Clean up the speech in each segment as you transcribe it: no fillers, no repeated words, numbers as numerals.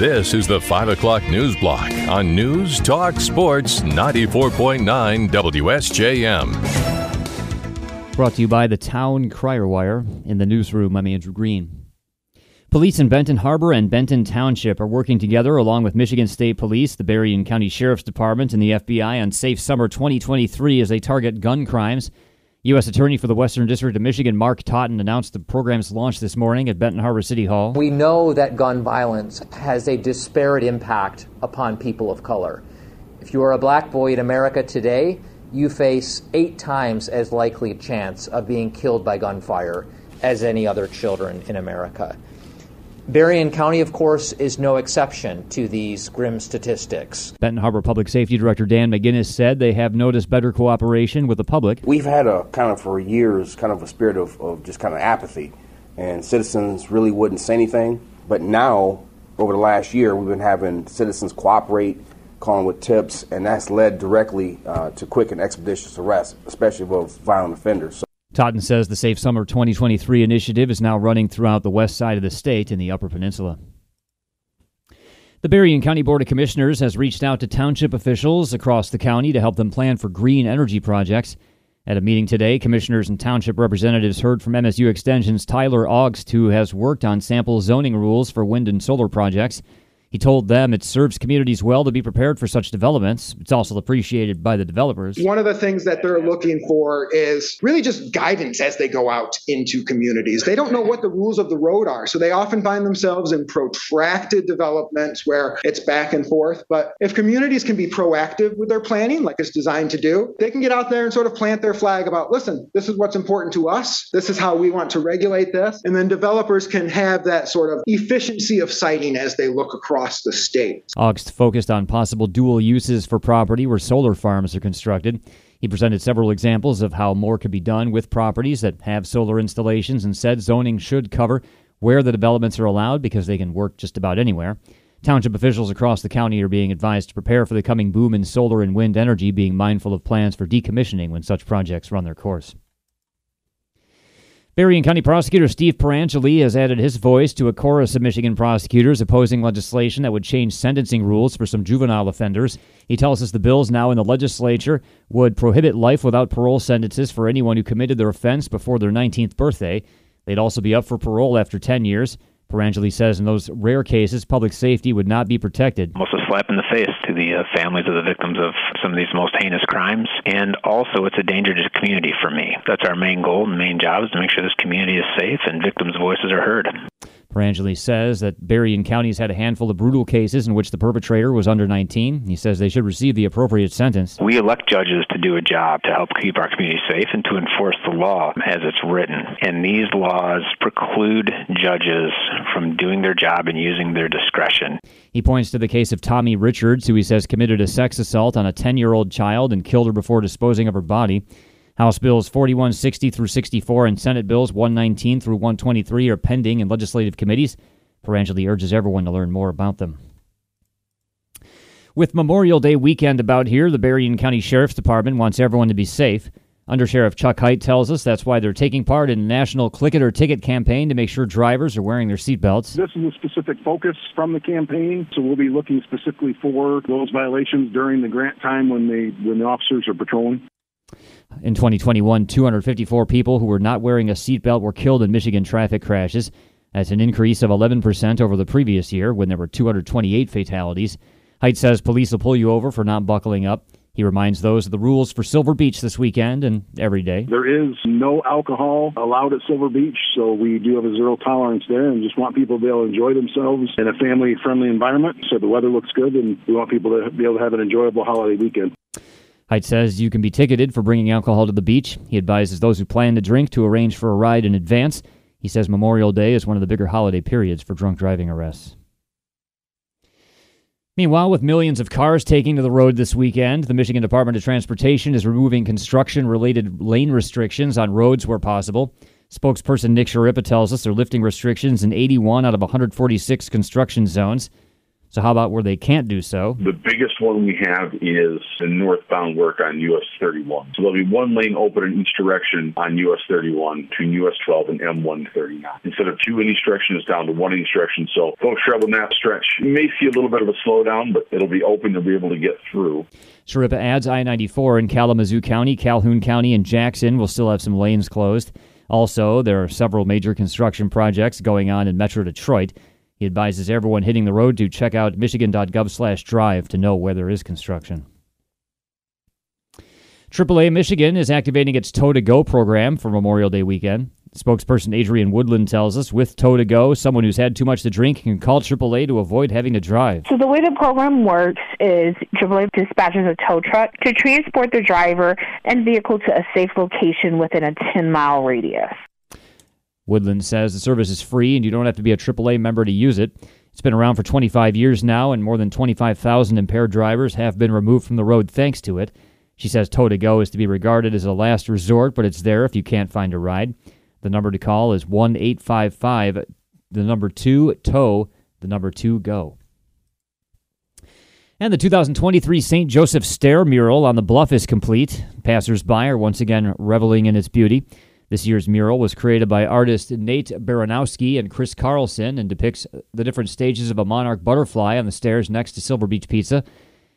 This is the 5 o'clock news block on News Talk Sports 94.9 WSJM. Brought to you by the Town Crier Wire. In the newsroom, I'm Andrew Green. Police in Benton Harbor and Benton Township are working together along with Michigan State Police, the Berrien County Sheriff's Department, and the FBI on Safe Summer 2023 as they target gun crimes. U.S. Attorney for the Western District of Michigan, Mark Totten, announced the program's launch this morning at Benton Harbor City Hall. We know that gun violence has a disparate impact upon people of color. If you are a black boy in America today, you face 8 times as likely a chance of being killed by gunfire as any other children in America. Berrien County, of course, is no exception to these grim statistics. Benton Harbor Public Safety Director Dan McGinnis said they have noticed better cooperation with the public. We've had for years, a spirit of apathy, and citizens really wouldn't say anything. But now, over the last year, we've been having citizens cooperate, calling with tips, and that's led directly to quick and expeditious arrests, especially of violent offenders. Totten says the Safe Summer 2023 initiative is now running throughout the west side of the state in the Upper Peninsula. The Berrien County Board of Commissioners has reached out to township officials across the county to help them plan for green energy projects. At a meeting today, commissioners and township representatives heard from MSU Extension's Tyler Augst, who has worked on sample zoning rules for wind and solar projects. He told them it serves communities well to be prepared for such developments. It's also appreciated by the developers. One of the things that they're looking for is really just guidance as they go out into communities. They don't know what the rules of the road are, so they often find themselves in protracted developments where it's back and forth. But if communities can be proactive with their planning, like it's designed to do, they can get out there and sort of plant their flag about, listen, this is what's important to us. This is how we want to regulate this. And then developers can have that sort of efficiency of siting as they look across the state. August focused on possible dual uses for property where solar farms are constructed. He presented several examples of how more could be done with properties that have solar installations and said zoning should cover where the developments are allowed because they can work just about anywhere. Township officials across the county are being advised to prepare for the coming boom in solar and wind energy, being mindful of plans for decommissioning when such projects run their course. Berrien County Prosecutor Steve Pierangeli has added his voice to a chorus of Michigan prosecutors opposing legislation that would change sentencing rules for some juvenile offenders. He tells us the bills now in the legislature would prohibit life without parole sentences for anyone who committed their offense before their 19th birthday. They'd also be up for parole after 10 years. Pierangeli says in those rare cases, public safety would not be protected. Almost a slap in the face to the families of the victims of some of these most heinous crimes. And also, it's a danger to the community for me. That's our main goal and main job is to make sure this community is safe and victims' voices are heard. Pierangeli says that Berrien County's had a handful of brutal cases in which the perpetrator was under 19. He says they should receive the appropriate sentence. We elect judges to do a job to help keep our community safe and to enforce the law as it's written. And these laws preclude judges from doing their job and using their discretion. He points to the case of Tommy Richards, who he says committed a sex assault on a 10-year-old child and killed her before disposing of her body. House Bills 4160 through 64 and Senate Bills 119 through 123 are pending in legislative committees. Pierangeli urges everyone to learn more about them. With Memorial Day weekend about here, the Berrien County Sheriff's Department wants everyone to be safe. Undersheriff Chuck Hite tells us that's why they're taking part in a national click it or ticket campaign to make sure drivers are wearing their seatbelts. This is a specific focus from the campaign, so we'll be looking specifically for those violations during the grant time when the officers are patrolling. In 2021, 254 people who were not wearing a seatbelt were killed in Michigan traffic crashes. That's an increase of 11% over the previous year when there were 228 fatalities. Hite says police will pull you over for not buckling up. He reminds those of the rules for Silver Beach this weekend and every day. There is no alcohol allowed at Silver Beach, so we do have a zero tolerance there and just want people to be able to enjoy themselves in a family-friendly environment. So the weather looks good, and we want people to be able to have an enjoyable holiday weekend. Hite says you can be ticketed for bringing alcohol to the beach. He advises those who plan to drink to arrange for a ride in advance. He says Memorial Day is one of the bigger holiday periods for drunk driving arrests. Meanwhile, with millions of cars taking to the road this weekend, the Michigan Department of Transportation is removing construction-related lane restrictions on roads where possible. Spokesperson Nick Schirripa tells us they're lifting restrictions in 81 out of 146 construction zones. So how about where they can't do so? The biggest one we have is the northbound work on U.S. 31. So there'll be one lane open in each direction on U.S. 31 between U.S. 12 and M 139. Instead of two in each direction, it's down to one in each direction. So folks traveling that stretch, you may see a little bit of a slowdown, but it'll be open. You'll be able to get through. Schirripa adds I-94 in Kalamazoo County, Calhoun County, and Jackson will still have some lanes closed. Also, there are several major construction projects going on in Metro Detroit. He advises everyone hitting the road to check out michigan.gov/drive to know where there is construction. AAA Michigan is activating its Tow to Go program for Memorial Day weekend. Spokesperson Adrian Woodland tells us with Tow to Go, someone who's had too much to drink can call AAA to avoid having to drive. So the way the program works is AAA dispatches a tow truck to transport the driver and vehicle to a safe location within a 10-mile radius. Woodland says the service is free and you don't have to be a AAA member to use it. It's been around for 25 years now, and more than 25,000 impaired drivers have been removed from the road thanks to it. She says Tow to Go is to be regarded as a last resort, but it's there if you can't find a ride. The number to call is 1-855, the number 2, TOW, the number 2, GO. And the 2023 St. Joseph Stair mural on the bluff is complete. Passersby are once again reveling in its beauty. This year's mural was created by artists Nate Baranowski and Chris Carlson and depicts the different stages of a monarch butterfly on the stairs next to Silver Beach Pizza.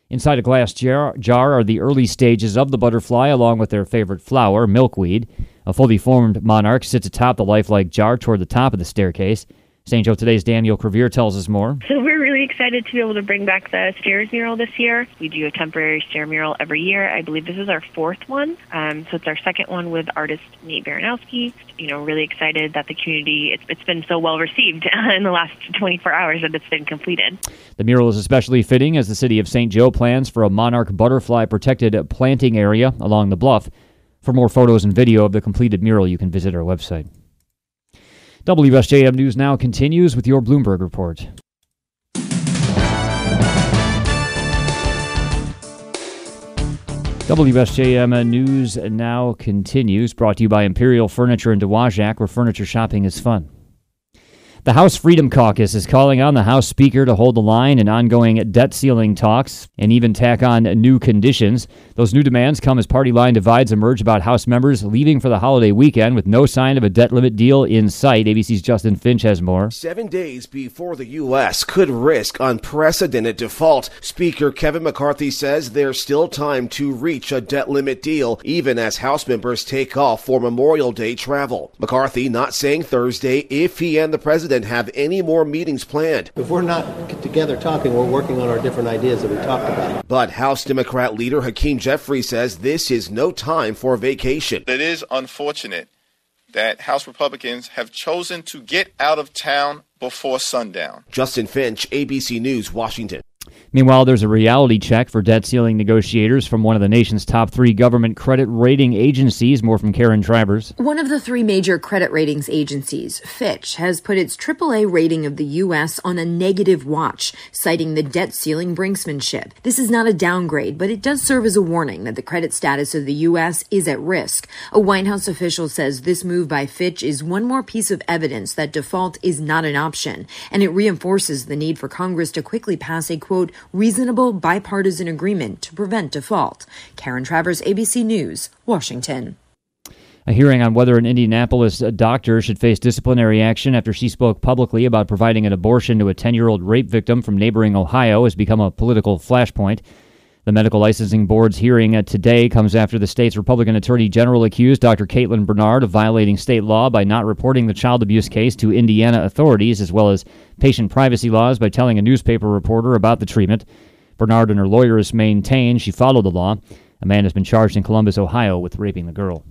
Inside a glass jar are the early stages of the butterfly along with their favorite flower, milkweed. A fully formed monarch sits atop the lifelike jar toward the top of the staircase. St. Joe Today's Daniel Crevier tells us more. So we're really excited to be able to bring back the stairs mural this year. We do a temporary stair mural every year. I believe this is our fourth one. So it's our second one with artist Nate Baranowski. You know, really excited that the community, it's been so well received in the last 24 hours that it's been completed. The mural is especially fitting as the city of St. Joe plans for a monarch butterfly protected planting area along the bluff. For more photos and video of the completed mural, you can visit our website. WSJM News Now continues with your Bloomberg Report. WSJM News Now continues, brought to you by Imperial Furniture in Dowagiac, where furniture shopping is fun. The House Freedom Caucus is calling on the House Speaker to hold the line in ongoing debt ceiling talks and even tack on new conditions. Those new demands come as party line divides emerge about House members leaving for the holiday weekend with no sign of a debt limit deal in sight. ABC's Justin Finch has more. 7 days before the U.S. could risk unprecedented default, Speaker Kevin McCarthy says there's still time to reach a debt limit deal, even as House members take off for Memorial Day travel. McCarthy not saying Thursday if he and the President have any more meetings planned. If we're not together talking, we're working on our different ideas that we talked about. But House Democrat leader Hakeem Jeffries says this is no time for vacation. It is unfortunate that House Republicans have chosen to get out of town before sundown. Justin Finch, ABC News, Washington. Meanwhile, there's a reality check for debt ceiling negotiators from one of the nation's top three government credit rating agencies. More from Karen Travers. One of the three major credit ratings agencies, Fitch, has put its AAA rating of the U.S. on a negative watch, citing the debt ceiling brinksmanship. This is not a downgrade, but it does serve as a warning that the credit status of the U.S. is at risk. A White House official says this move by Fitch is one more piece of evidence that default is not an option, and it reinforces the need for Congress to quickly pass a, quote, reasonable bipartisan agreement to prevent default. Karen Travers, ABC News, Washington. A hearing on whether an Indianapolis doctor should face disciplinary action after she spoke publicly about providing an abortion to a 10-year-old rape victim from neighboring Ohio has become a political flashpoint. The Medical Licensing Board's hearing today comes after the state's Republican Attorney General accused Dr. Caitlin Bernard of violating state law by not reporting the child abuse case to Indiana authorities, as well as patient privacy laws by telling a newspaper reporter about the treatment. Bernard and her lawyers maintain she followed the law. A man has been charged in Columbus, Ohio, with raping the girl.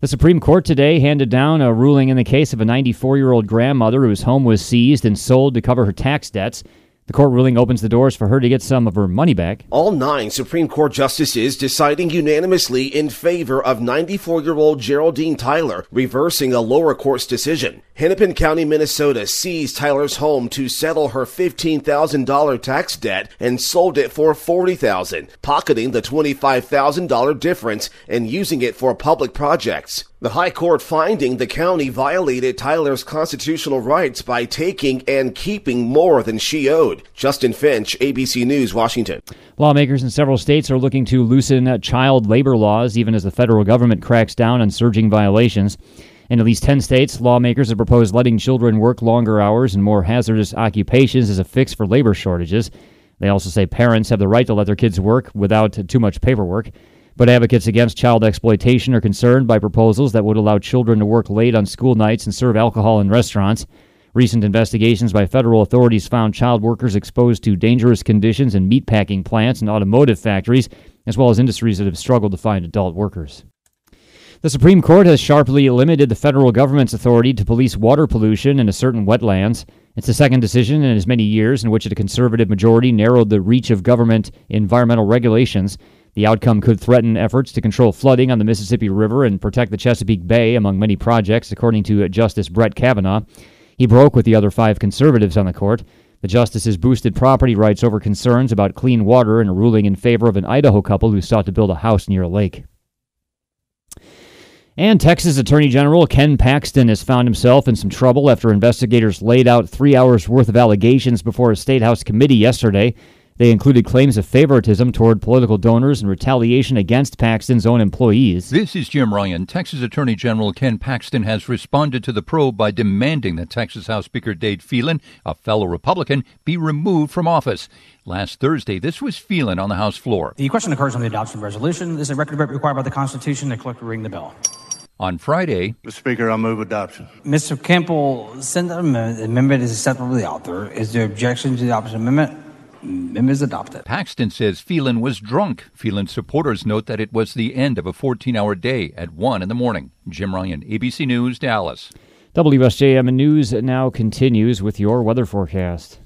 The Supreme Court today handed down a ruling in the case of a 94-year-old grandmother whose home was seized and sold to cover her tax debts. The court ruling opens the doors for her to get some of her money back. All 9 Supreme Court justices deciding unanimously in favor of 94-year-old Geraldine Tyler, reversing a lower court's decision. Hennepin County, Minnesota seized Tyler's home to settle her $15,000 tax debt and sold it for $40,000, pocketing the $25,000 difference and using it for public projects. The High Court finding the county violated Tyler's constitutional rights by taking and keeping more than she owed. Justin Finch, ABC News, Washington. Lawmakers in several states are looking to loosen child labor laws, even as the federal government cracks down on surging violations. In at least 10 states, lawmakers have proposed letting children work longer hours and more hazardous occupations as a fix for labor shortages. They also say parents have the right to let their kids work without too much paperwork. But advocates against child exploitation are concerned by proposals that would allow children to work late on school nights and serve alcohol in restaurants. Recent investigations by federal authorities found child workers exposed to dangerous conditions in meatpacking plants and automotive factories, as well as industries that have struggled to find adult workers. The Supreme Court has sharply limited the federal government's authority to police water pollution in certain wetlands. It's the second decision in as many years in which a conservative majority narrowed the reach of government environmental regulations. The outcome could threaten efforts to control flooding on the Mississippi River and protect the Chesapeake Bay, among many projects, according to Justice Brett Kavanaugh. He broke with the other five conservatives on the court. The justices boosted property rights over concerns about clean water in a ruling in favor of an Idaho couple who sought to build a house near a lake. And Texas Attorney General Ken Paxton has found himself in some trouble after investigators laid out 3 hours' worth of allegations before a State House committee yesterday. They included claims of favoritism toward political donors and retaliation against Paxton's own employees. This is Jim Ryan. Texas Attorney General Ken Paxton has responded to the probe by demanding that Texas House Speaker Dade Phelan, a fellow Republican, be removed from office. Last Thursday, this was Phelan on the House floor. The question occurs on the adoption of the resolution. This is a record required by the Constitution. The clerk will ring the bell. On Friday, Mr. Speaker, I move adoption. Mr. Campbell, send the amendment. The amendment is acceptable to the author. Is there objection to the opposite amendment? Amendment is adopted. Paxton says Phelan was drunk. Phelan's supporters note that it was the end of a 14-hour day at 1 in the morning. Jim Ryan, ABC News, Dallas. WSJM News now continues with your weather forecast.